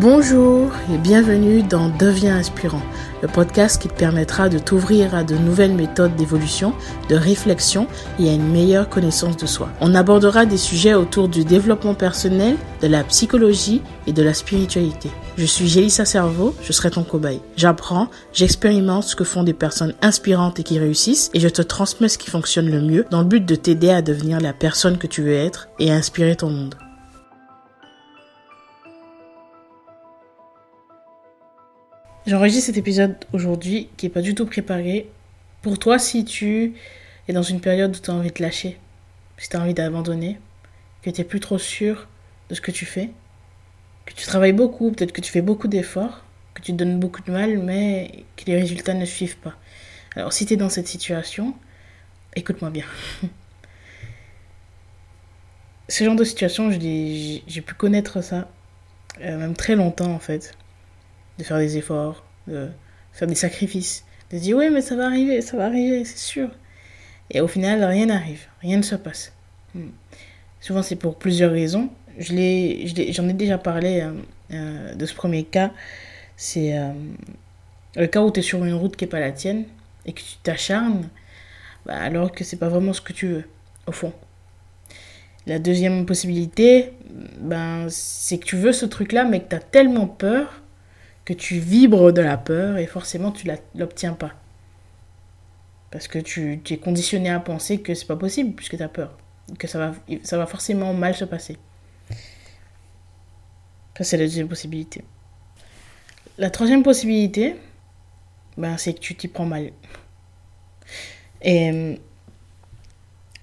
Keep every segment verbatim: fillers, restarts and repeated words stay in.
Bonjour et bienvenue dans Deviens Inspirant, le podcast qui te permettra de t'ouvrir à de nouvelles méthodes d'évolution, de réflexion et à une meilleure connaissance de soi. On abordera des sujets autour du développement personnel, de la psychologie et de la spiritualité. Je suis Jélissa Cerveau, je serai ton cobaye. J'apprends, j'expérimente ce que font des personnes inspirantes et qui réussissent et je te transmets ce qui fonctionne le mieux dans le but de t'aider à devenir la personne que tu veux être et à inspirer ton monde. J'enregistre cet épisode aujourd'hui qui n'est pas du tout préparé. Pour toi, si tu es dans une période où tu as envie de lâcher, si tu as envie d'abandonner, que tu n'es plus trop sûr de ce que tu fais, que tu travailles beaucoup, peut-être que tu fais beaucoup d'efforts, que tu te donnes beaucoup de mal, mais que les résultats ne suivent pas. Alors si tu es dans cette situation, écoute-moi bien. Ce genre de situation, j'ai, j'ai pu connaître ça, euh, même très longtemps en fait. De faire des efforts, de faire des sacrifices, de se dire « oui, mais ça va arriver, ça va arriver, c'est sûr ». Et au final, rien n'arrive, rien ne se passe. Hmm. Souvent, c'est pour plusieurs raisons. Je l'ai, je l'ai, j'en ai déjà parlé euh, euh, de ce premier cas. C'est euh, le cas où tu es sur une route qui n'est pas la tienne et que tu t'acharnes, bah, alors que ce n'est pas vraiment ce que tu veux, au fond. La deuxième possibilité, ben, c'est que tu veux ce truc-là, mais que tu as tellement peur que tu vibres de la peur et forcément tu ne l'obtiens pas. Parce que tu, tu es conditionné à penser que c'est pas possible puisque tu as peur. Que ça va, ça va forcément mal se passer. Ça, c'est la deuxième possibilité. La troisième possibilité, ben, c'est que tu t'y prends mal. Et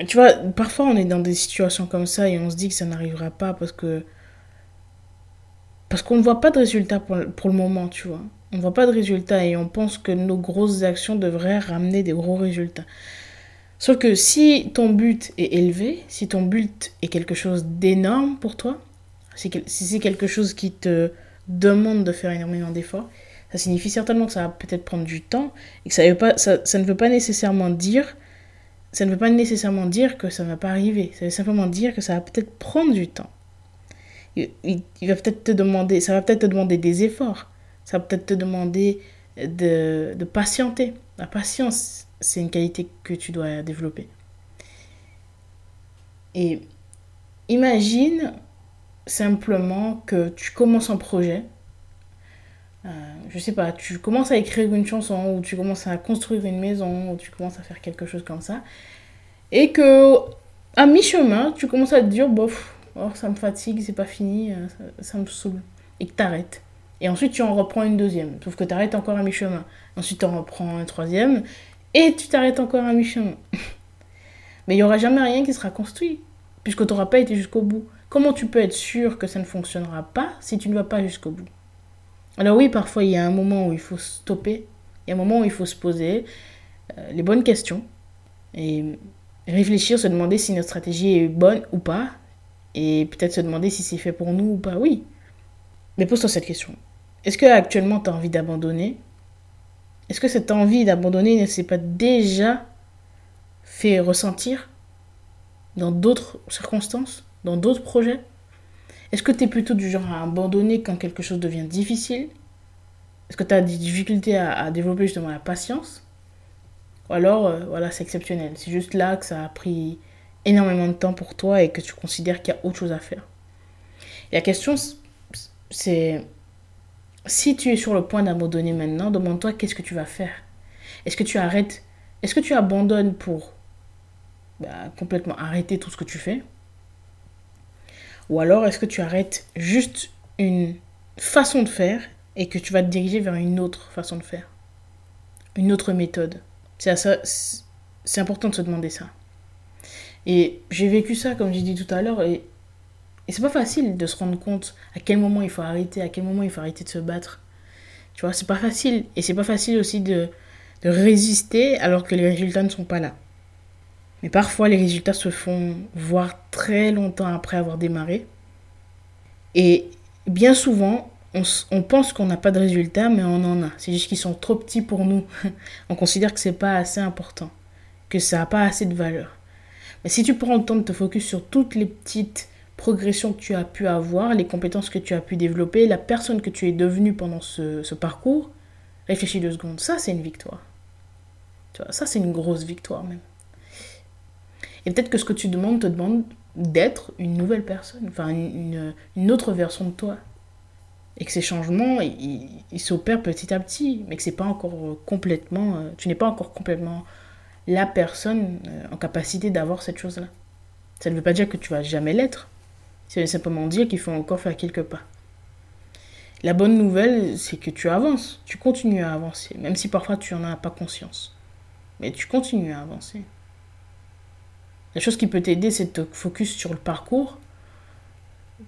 tu vois, parfois on est dans des situations comme ça et on se dit que ça n'arrivera pas parce que Parce qu'on ne voit pas de résultat pour le moment, tu vois. On ne voit pas de résultat et on pense que nos grosses actions devraient ramener des gros résultats. Sauf que si ton but est élevé, si ton but est quelque chose d'énorme pour toi, si c'est quelque chose qui te demande de faire énormément d'efforts, ça signifie certainement que ça va peut-être prendre du temps et que ça, veut pas, ça, ça ne veut pas nécessairement dire, ça ne veut pas nécessairement dire que ça ne va pas arriver. Ça veut simplement dire que ça va peut-être prendre du temps. Il va peut-être te demander, ça va peut-être te demander des efforts, ça va peut-être te demander de, de patienter. La patience, c'est une qualité que tu dois développer. Et imagine simplement que tu commences un projet, euh, je sais pas, tu commences à écrire une chanson, ou tu commences à construire une maison, ou tu commences à faire quelque chose comme ça, et que à mi-chemin, tu commences à te dire, bof, or ça me fatigue, c'est pas fini, ça, ça me saoule. Et que t'arrêtes. Et ensuite tu en reprends une deuxième, sauf que t'arrêtes encore à mi-chemin. Ensuite tu en reprends une troisième, et tu t'arrêtes encore à mi-chemin. Mais il n'y aura jamais rien qui sera construit, puisque t'auras pas été jusqu'au bout. Comment tu peux être sûr que ça ne fonctionnera pas si tu ne vas pas jusqu'au bout? Alors oui, parfois il y a un moment où il faut stopper, il y a un moment où il faut se poser euh, les bonnes questions, et réfléchir, se demander si notre stratégie est bonne ou pas, et peut-être se demander si c'est fait pour nous ou pas, oui. Mais pose-toi cette question. Est-ce que actuellement tu as envie d'abandonner? Est-ce que cette envie d'abandonner ne s'est pas déjà fait ressentir dans d'autres circonstances, dans d'autres projets? Est-ce que tu es plutôt du genre à abandonner quand quelque chose devient difficile? Est-ce que tu as des difficultés à, à développer justement la patience? Ou alors, euh, voilà, c'est exceptionnel. C'est juste là que ça a pris énormément de temps pour toi et que tu considères qu'il y a autre chose à faire. Et la question, c'est si tu es sur le point d'abandonner maintenant, demande-toi qu'est-ce que tu vas faire. Est-ce que tu arrêtes, est-ce que tu abandonnes pour bah, complètement arrêter tout ce que tu fais? Ou alors est-ce que tu arrêtes juste une façon de faire et que tu vas te diriger vers une autre façon de faire? Une autre méthode. C'est, à ça, c'est important de se demander ça. Et j'ai vécu ça, comme j'ai dit tout à l'heure, et, et c'est pas facile de se rendre compte à quel moment il faut arrêter, à quel moment il faut arrêter de se battre. Tu vois, c'est pas facile. Et c'est pas facile aussi de, de résister alors que les résultats ne sont pas là. Mais parfois, les résultats se font voir très longtemps après avoir démarré. Et bien souvent, on, on pense qu'on n'a pas de résultats, mais on en a. C'est juste qu'ils sont trop petits pour nous. On considère que c'est pas assez important, que ça n'a pas assez de valeur. Si tu prends le temps de te focus sur toutes les petites progression que tu as pu avoir, les compétences que tu as pu développer, la personne que tu es devenue pendant ce, ce parcours, réfléchis deux secondes, ça c'est une victoire. Tu vois, ça c'est une grosse victoire même. Et peut-être que ce que tu demandes te demande d'être une nouvelle personne, enfin une, une autre version de toi. Et que ces changements, ils, ils s'opèrent petit à petit, mais que c'est pas encore complètement, tu n'es pas encore complètement la personne en capacité d'avoir cette chose-là. Ça ne veut pas dire que tu vas jamais l'être. Ça veut simplement dire qu'il faut encore faire quelques pas. La bonne nouvelle, c'est que tu avances. Tu continues à avancer, même si parfois tu n'en as pas conscience. Mais tu continues à avancer. La chose qui peut t'aider, c'est de te focus sur le parcours,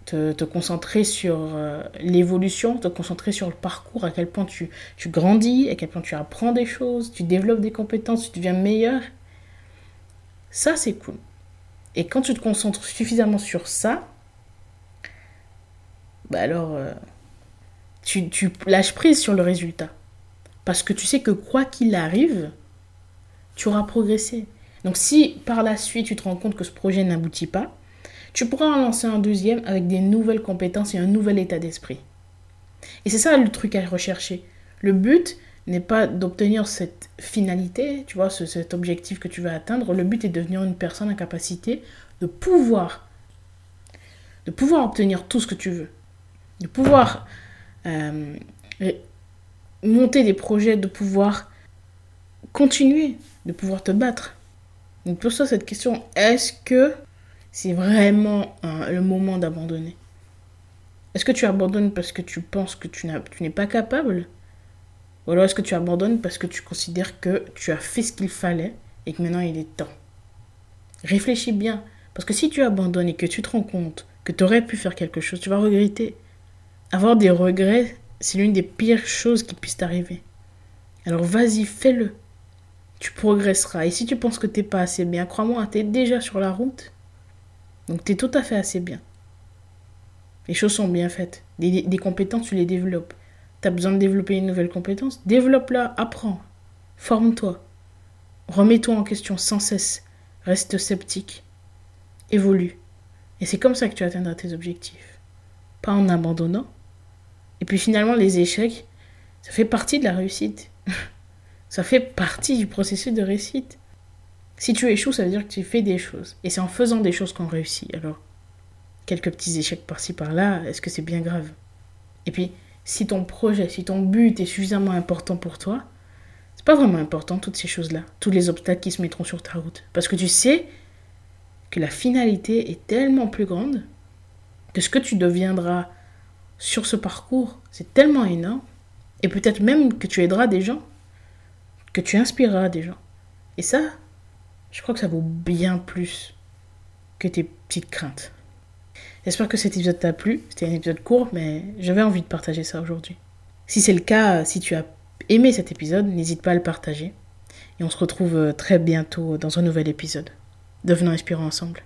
te, te concentrer sur euh, l'évolution, te concentrer sur le parcours, à quel point tu, tu grandis, à quel point tu apprends des choses, tu développes des compétences, tu deviens meilleur. Ça, c'est cool. Et quand tu te concentres suffisamment sur ça, bah alors, euh, tu, tu lâches prise sur le résultat. Parce que tu sais que quoi qu'il arrive, tu auras progressé. Donc si par la suite, tu te rends compte que ce projet n'aboutit pas, tu pourras en lancer un deuxième avec des nouvelles compétences et un nouvel état d'esprit. Et c'est ça le truc à rechercher. Le but n'est pas d'obtenir cette finalité, tu vois, ce, cet objectif que tu vas atteindre. Le but est de devenir une personne en capacité de pouvoir, de pouvoir obtenir tout ce que tu veux, de pouvoir euh, monter des projets, de pouvoir continuer, de pouvoir te battre. Donc pour ça, cette question, est-ce que c'est vraiment hein, le moment d'abandonner? Est-ce que tu abandonnes parce que tu penses que tu, n'as, tu n'es pas capable? Ou alors est-ce que tu abandonnes parce que tu considères que tu as fait ce qu'il fallait et que maintenant il est temps? Réfléchis bien. Parce que si tu abandonnes et que tu te rends compte que tu aurais pu faire quelque chose, tu vas regretter. Avoir des regrets, c'est l'une des pires choses qui puissent t'arriver. Alors vas-y, fais-le. Tu progresseras. Et si tu penses que tu n'es pas assez bien, crois-moi, tu es déjà sur la route. Donc, tu es tout à fait assez bien. Les choses sont bien faites. Des, des compétences, tu les développes. Tu as besoin de développer une nouvelle compétence? Développe-la, apprends, forme-toi. Remets-toi en question sans cesse. Reste sceptique. Évolue. Et c'est comme ça que tu atteindras tes objectifs. Pas en abandonnant. Et puis finalement, les échecs, ça fait partie de la réussite. Ça fait partie du processus de réussite. Si tu échoues, ça veut dire que tu fais des choses. Et c'est en faisant des choses qu'on réussit. Alors, quelques petits échecs par-ci, par-là, est-ce que c'est bien grave? Et puis, si ton projet, si ton but est suffisamment important pour toi, c'est pas vraiment important, toutes ces choses-là, tous les obstacles qui se mettront sur ta route. Parce que tu sais que la finalité est tellement plus grande que ce que tu deviendras sur ce parcours, c'est tellement énorme. Et peut-être même que tu aideras des gens, que tu inspireras des gens. Et ça... je crois que ça vaut bien plus que tes petites craintes. J'espère que cet épisode t'a plu. C'était un épisode court, mais j'avais envie de partager ça aujourd'hui. Si c'est le cas, si tu as aimé cet épisode, n'hésite pas à le partager. Et on se retrouve très bientôt dans un nouvel épisode. Devenons inspirants ensemble.